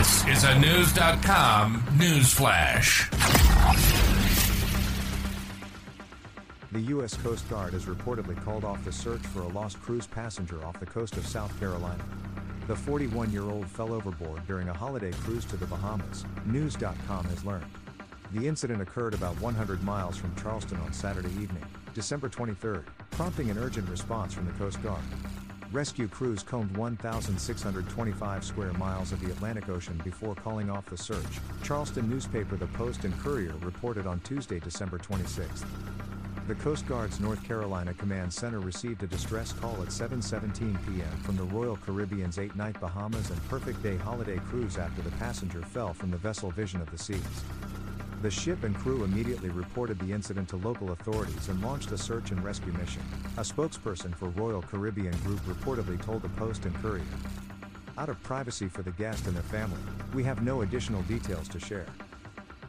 This is a News.com newsflash. The U.S. Coast Guard has reportedly called off the search for a lost cruise passenger off the coast of South Carolina. The 41-year-old fell overboard during a holiday cruise to the Bahamas, News.com has learned. The incident occurred about 100 miles from Charleston on Saturday evening, December 23, prompting an urgent response from the Coast Guard. Rescue crews combed 1,625 square miles of the Atlantic Ocean before calling off the search, Charleston newspaper The Post and Courier reported on Tuesday, December 26. The Coast Guard's North Carolina Command Center received a distress call at 7:17 p.m. from the Royal Caribbean's 8-night Bahamas and Perfect Day holiday cruise after the passenger fell from the vessel Vision of the Seas. The ship and crew immediately reported the incident to local authorities and launched a search and rescue mission, a spokesperson for Royal Caribbean Group reportedly told the Post and Courier. Out of privacy for the guest and their family, we have no additional details to share.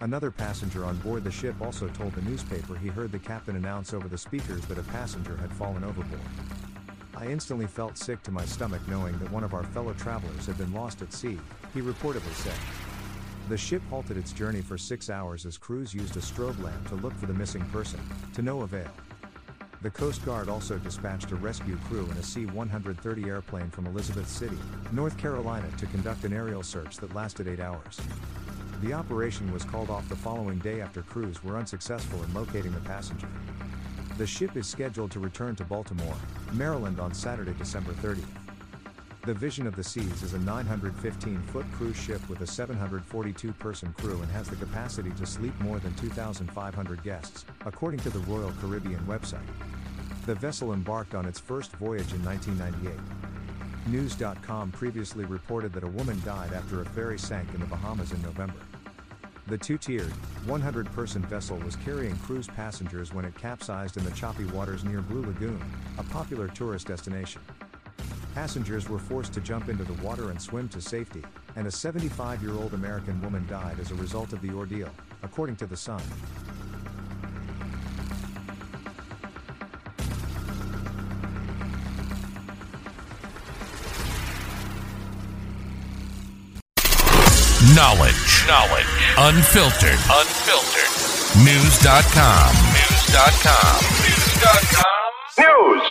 Another passenger on board the ship also told the newspaper he heard the captain announce over the speakers that a passenger had fallen overboard. I instantly felt sick to my stomach knowing that one of our fellow travelers had been lost at sea, he reportedly said. The ship halted its journey for 6 hours as crews used a strobe lamp to look for the missing person, to no avail. The Coast Guard also dispatched a rescue crew in a C-130 airplane from Elizabeth City, North Carolina to conduct an aerial search that lasted 8 hours. The operation was called off the following day after crews were unsuccessful in locating the passenger. The ship is scheduled to return to Baltimore, Maryland on Saturday, December 30th. The Vision of the Seas is a 915-foot cruise ship with a 742-person crew and has the capacity to sleep more than 2,500 guests, according to the Royal Caribbean website. The vessel embarked on its first voyage in 1998. News.com previously reported that a woman died after a ferry sank in the Bahamas in November. The two-tiered, 100-person vessel was carrying cruise passengers when it capsized in the choppy waters near Blue Lagoon, a popular tourist destination. Passengers were forced to jump into the water and swim to safety, and a 75-year-old American woman died as a result of the ordeal, according to The Sun. Knowledge. Unfiltered. News.com. News.